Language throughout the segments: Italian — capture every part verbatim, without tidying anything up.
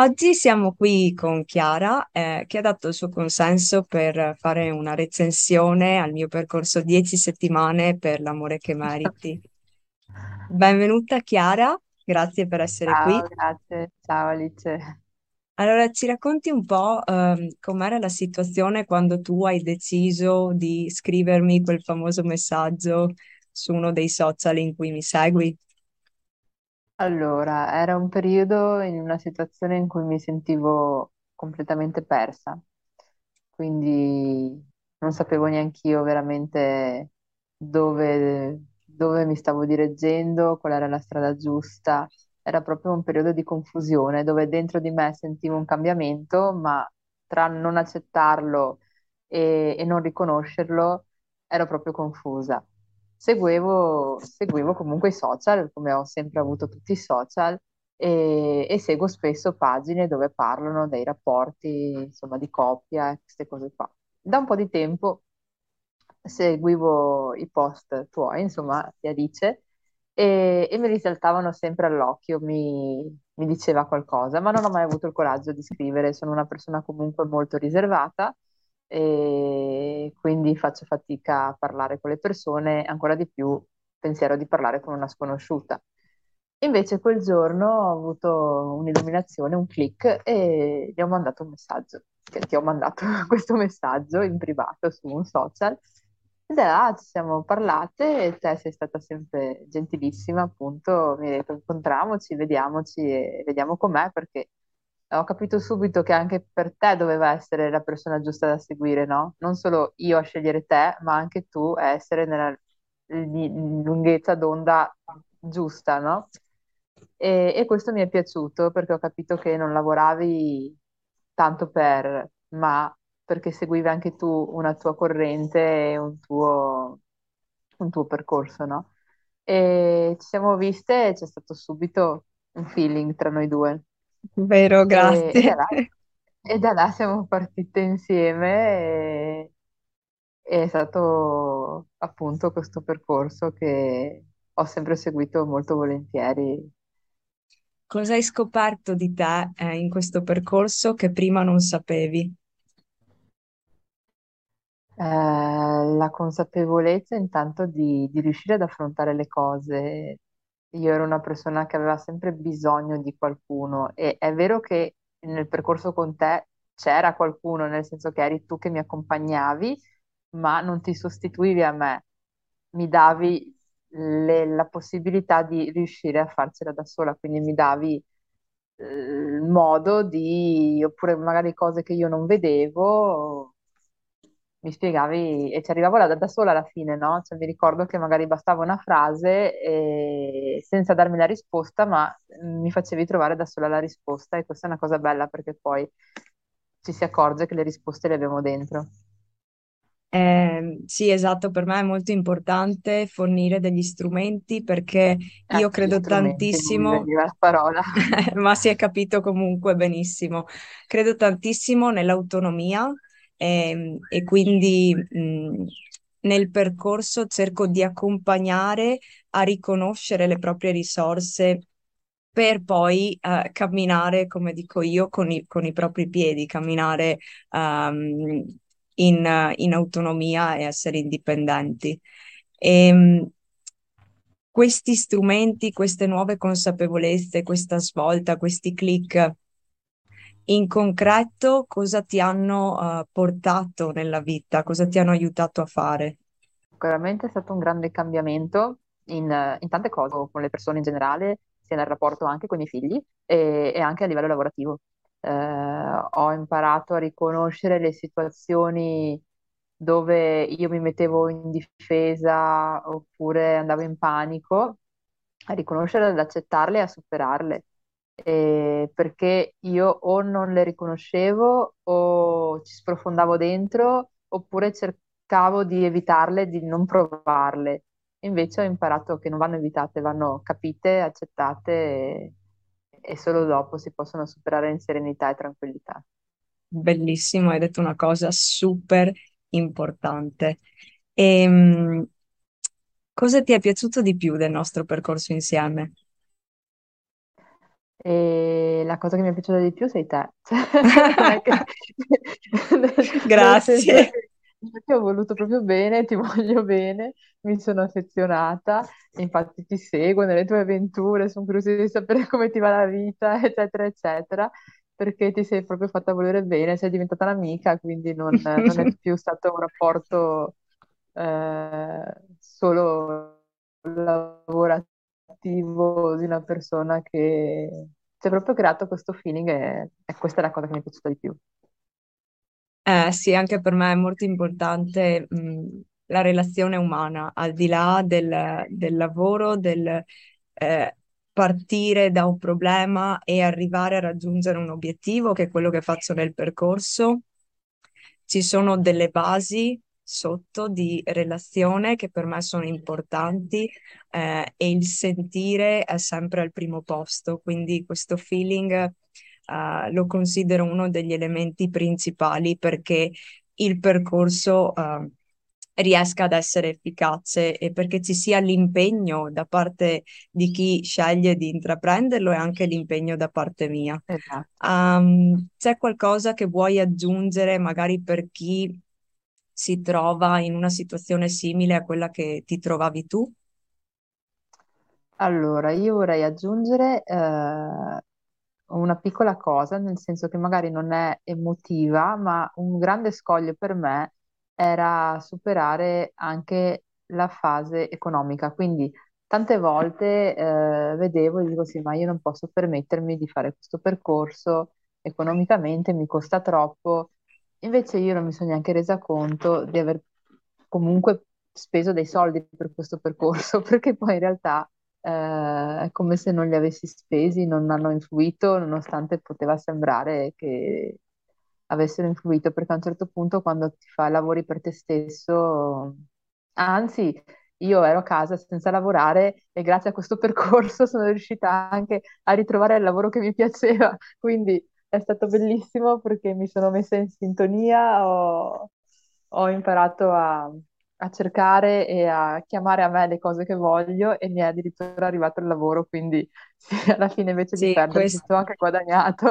Oggi siamo qui con Chiara, eh, che ha dato il suo consenso per fare una recensione al mio percorso dieci settimane per l'amore che meriti. Benvenuta Chiara, grazie per essere qui. Ciao, grazie. Ciao Alice. Allora, ci racconti un po', ehm, com'era la situazione quando tu hai deciso di scrivermi quel famoso messaggio su uno dei social in cui mi segui? Allora, era un periodo in una situazione in cui mi sentivo completamente persa, quindi non sapevo neanche io veramente dove, dove mi stavo dirigendo, qual era la strada giusta. Era proprio un periodo di confusione dove dentro di me sentivo un cambiamento, ma tra non accettarlo e, e non riconoscerlo ero proprio confusa. Seguivo, seguivo comunque i social, come ho sempre avuto tutti i social, e, e seguo spesso pagine dove parlano dei rapporti, insomma, di coppia e queste cose qua. Da un po' di tempo seguivo i post tuoi, insomma, di Alice, e, e mi risaltavano sempre all'occhio, mi, mi diceva qualcosa, ma non ho mai avuto il coraggio di scrivere. Sono una persona comunque molto riservata e quindi faccio fatica a parlare con le persone, ancora di più pensiero di parlare con una sconosciuta. Invece quel giorno ho avuto un'illuminazione, un click, e gli ho mandato un messaggio, che ti ho mandato questo messaggio in privato su un social. E da là ci siamo parlate e te sei stata sempre gentilissima, appunto, mi hai detto incontriamoci, vediamoci e vediamo com'è, perché ho capito subito che anche per te doveva essere la persona giusta da seguire, no? Non solo io a scegliere te, ma anche tu a essere nella li- lunghezza d'onda giusta, no? E, e questo mi è piaciuto perché ho capito che non lavoravi tanto per, ma perché seguivi anche tu una tua corrente e un tuo, un tuo percorso, no? E ci siamo viste e c'è stato subito un feeling tra noi due. Vero, E, e da grazie. là, e da là siamo partite insieme e e è stato appunto questo percorso che ho sempre seguito molto volentieri. Cosa hai scoperto di te, eh, in questo percorso che prima non sapevi? Eh, la consapevolezza intanto di, di riuscire ad affrontare le cose. Io ero una persona che aveva sempre bisogno di qualcuno e è vero che nel percorso con te c'era qualcuno, nel senso che eri tu che mi accompagnavi, ma non ti sostituivi a me, mi davi le- la possibilità di riuscire a farcela da sola, quindi mi davi eh, il modo di, oppure magari cose che io non vedevo, mi spiegavi e ci arrivavo là da, da sola alla fine, no? Cioè, mi ricordo che magari bastava una frase e senza darmi la risposta, ma mi facevi trovare da sola la risposta e questa è una cosa bella perché poi ci si accorge che le risposte le abbiamo dentro. Eh, sì, esatto, per me è molto importante fornire degli strumenti perché io Anche gli credo strumenti, non mi tantissimo. veniva la parola. Ma si è capito comunque benissimo. Credo tantissimo nell'autonomia ehm, e, quindi mh, nel percorso cerco di accompagnare a riconoscere le proprie risorse per poi eh, camminare, come dico io, con i, con i propri piedi, camminare ehm, in, eh, in autonomia e essere indipendenti. Ehm, Questi strumenti, queste nuove consapevolezze, questa svolta, questi click, in concreto cosa ti hanno eh, portato nella vita? Cosa ti hanno aiutato a fare? Sicuramente è stato un grande cambiamento in, eh, in tante cose, con le persone in generale, sia nel rapporto anche con i figli e, e anche a livello lavorativo. Eh, ho imparato a riconoscere le situazioni dove io mi mettevo in difesa oppure andavo in panico, a riconoscerle, ad accettarle e a superarle. Eh, perché io o non le riconoscevo o ci sprofondavo dentro oppure cercavo di evitarle, di non provarle. Invece ho imparato che non vanno evitate, vanno capite, accettate e, e solo dopo si possono superare in serenità e tranquillità. Bellissimo, hai detto una cosa super importante. Ehm, Cosa ti è piaciuto di più del nostro percorso insieme? E la cosa che mi è piaciuta di più sei te. Cioè, non è che- nel senso Grazie. che ti ho voluto proprio bene, ti voglio bene, mi sono affezionata, infatti ti seguo nelle tue avventure, sono curiosa di sapere come ti va la vita, eccetera, eccetera, perché ti sei proprio fatta volere bene, sei diventata un'amica, quindi non, non è più stato un rapporto eh, solo lavorativo di una persona che si è proprio creato questo feeling e, e questa è la cosa che mi è piaciuta di più. Eh, sì, anche per me è molto importante, mh, la relazione umana, al di là del, del lavoro, del eh, partire da un problema e arrivare a raggiungere un obiettivo, che è quello che faccio nel percorso. Ci sono delle basi sotto di relazione che per me sono importanti, eh, e il sentire è sempre al primo posto, quindi questo feeling, eh, lo considero uno degli elementi principali perché il percorso, eh, riesca ad essere efficace e perché ci sia l'impegno da parte di chi sceglie di intraprenderlo e anche l'impegno da parte mia. Esatto. Ehm, c'è qualcosa che vuoi aggiungere magari per chi si trova in una situazione simile a quella che ti trovavi tu? Allora, io vorrei aggiungere eh, una piccola cosa, nel senso che magari non è emotiva, ma un grande scoglio per me era superare anche la fase economica. Quindi tante volte eh, vedevo e dico sì, ma io non posso permettermi di fare questo percorso economicamente, mi costa troppo. Invece io non mi sono neanche resa conto di aver comunque speso dei soldi per questo percorso, perché poi in realtà eh, è come se non li avessi spesi, non hanno influito, nonostante poteva sembrare che avessero influito, perché a un certo punto quando ti fa lavori per te stesso, anzi, io ero a casa senza lavorare e grazie a questo percorso sono riuscita anche a ritrovare il lavoro che mi piaceva, quindi è stato bellissimo perché mi sono messa in sintonia, ho, ho imparato a, a cercare e a chiamare a me le cose che voglio e mi è addirittura arrivato il lavoro, quindi sì, alla fine invece di Sì, perdere ci questo. ho anche guadagnato.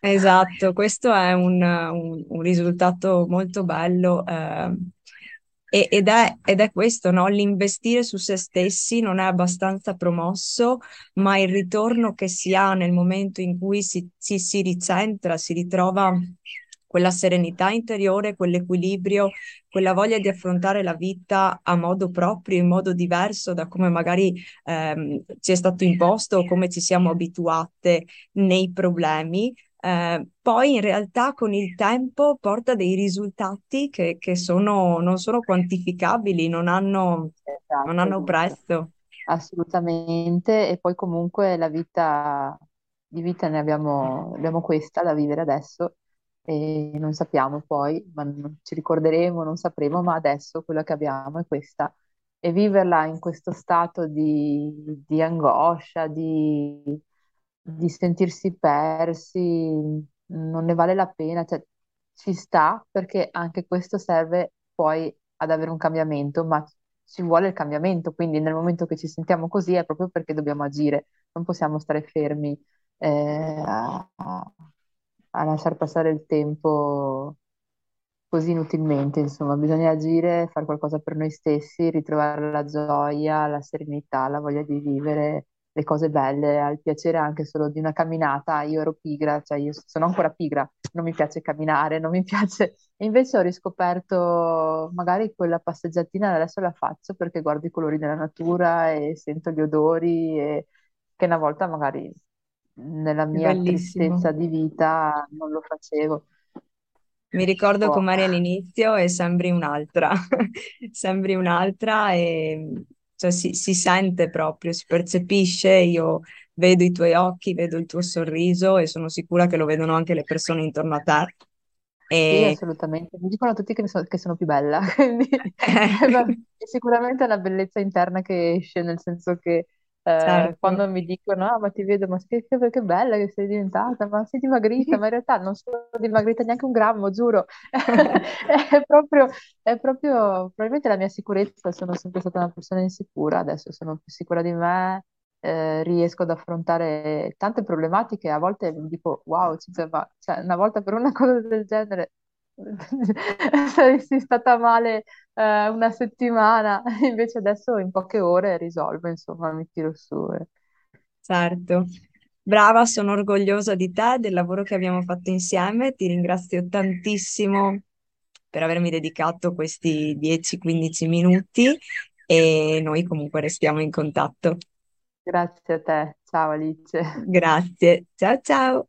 Esatto, questo è un, un- un risultato molto bello, ehm, e- ed è, ed è questo, no? L'investire su se stessi non è abbastanza promosso, ma il ritorno che si ha nel momento in cui si, ci si ricentra, si ritrova quella serenità interiore, quell'equilibrio, quella voglia di affrontare la vita a modo proprio, in modo diverso da come magari ehm, ci è stato imposto o come ci siamo abituate nei problemi. Eh, poi in realtà con il tempo porta dei risultati che, che sono, non sono quantificabili, non hanno, non Esatto, hanno esatto. prezzo. Assolutamente, e poi comunque la vita di vita ne abbiamo, abbiamo questa da vivere adesso e non sappiamo poi, ma non ci ricorderemo, non sapremo, ma adesso quella che abbiamo è questa. E viverla in questo stato di, di angoscia, di, di sentirsi persi, non ne vale la pena, cioè ci sta perché anche questo serve poi ad avere un cambiamento, ma ci vuole il cambiamento, quindi nel momento che ci sentiamo così è proprio perché dobbiamo agire, non possiamo stare fermi eh, a, a- a lasciar passare il tempo così inutilmente, insomma, bisogna agire, fare qualcosa per noi stessi, ritrovare la gioia, la serenità, la voglia di vivere le cose belle, al piacere anche solo di una camminata. Io ero pigra, cioè io sono ancora pigra, non mi piace camminare, non mi piace. E invece ho riscoperto magari quella passeggiatina, adesso la faccio perché guardo i colori della natura e sento gli odori e che una volta magari nella mia Bellissimo. tristezza di vita non lo facevo. Mi ricordo Boh. com'eri all'inizio e sembri un'altra, sembri un'altra e cioè, si, si sente proprio, si percepisce, io vedo i tuoi occhi, vedo il tuo sorriso e sono sicura che lo vedono anche le persone intorno a te. Sì, E assolutamente. Mi dicono tutti che, mi so- che sono più bella, quindi eh, va- sicuramente è una bellezza interna che esce, nel senso che eh, certo. quando mi dicono, ah, ma ti vedo, ma che, che- che bella che sei diventata, ma sei dimagrita, ma in realtà non sono dimagrita neanche un grammo, giuro. È proprio, è proprio, probabilmente la mia sicurezza, sono sempre stata una persona insicura, adesso sono più sicura di me, eh, riesco ad affrontare tante problematiche, a volte mi dico wow, ci va, cioè, una volta per una cosa del genere saresti stata male eh, una settimana, invece adesso in poche ore risolvo, insomma, mi tiro su. e- Certo. Brava, sono orgogliosa di te, del lavoro che abbiamo fatto insieme. Ti ringrazio tantissimo per avermi dedicato questi dieci quindici minuti e noi comunque restiamo in contatto. Grazie a te, ciao Alice. Grazie. Ciao ciao.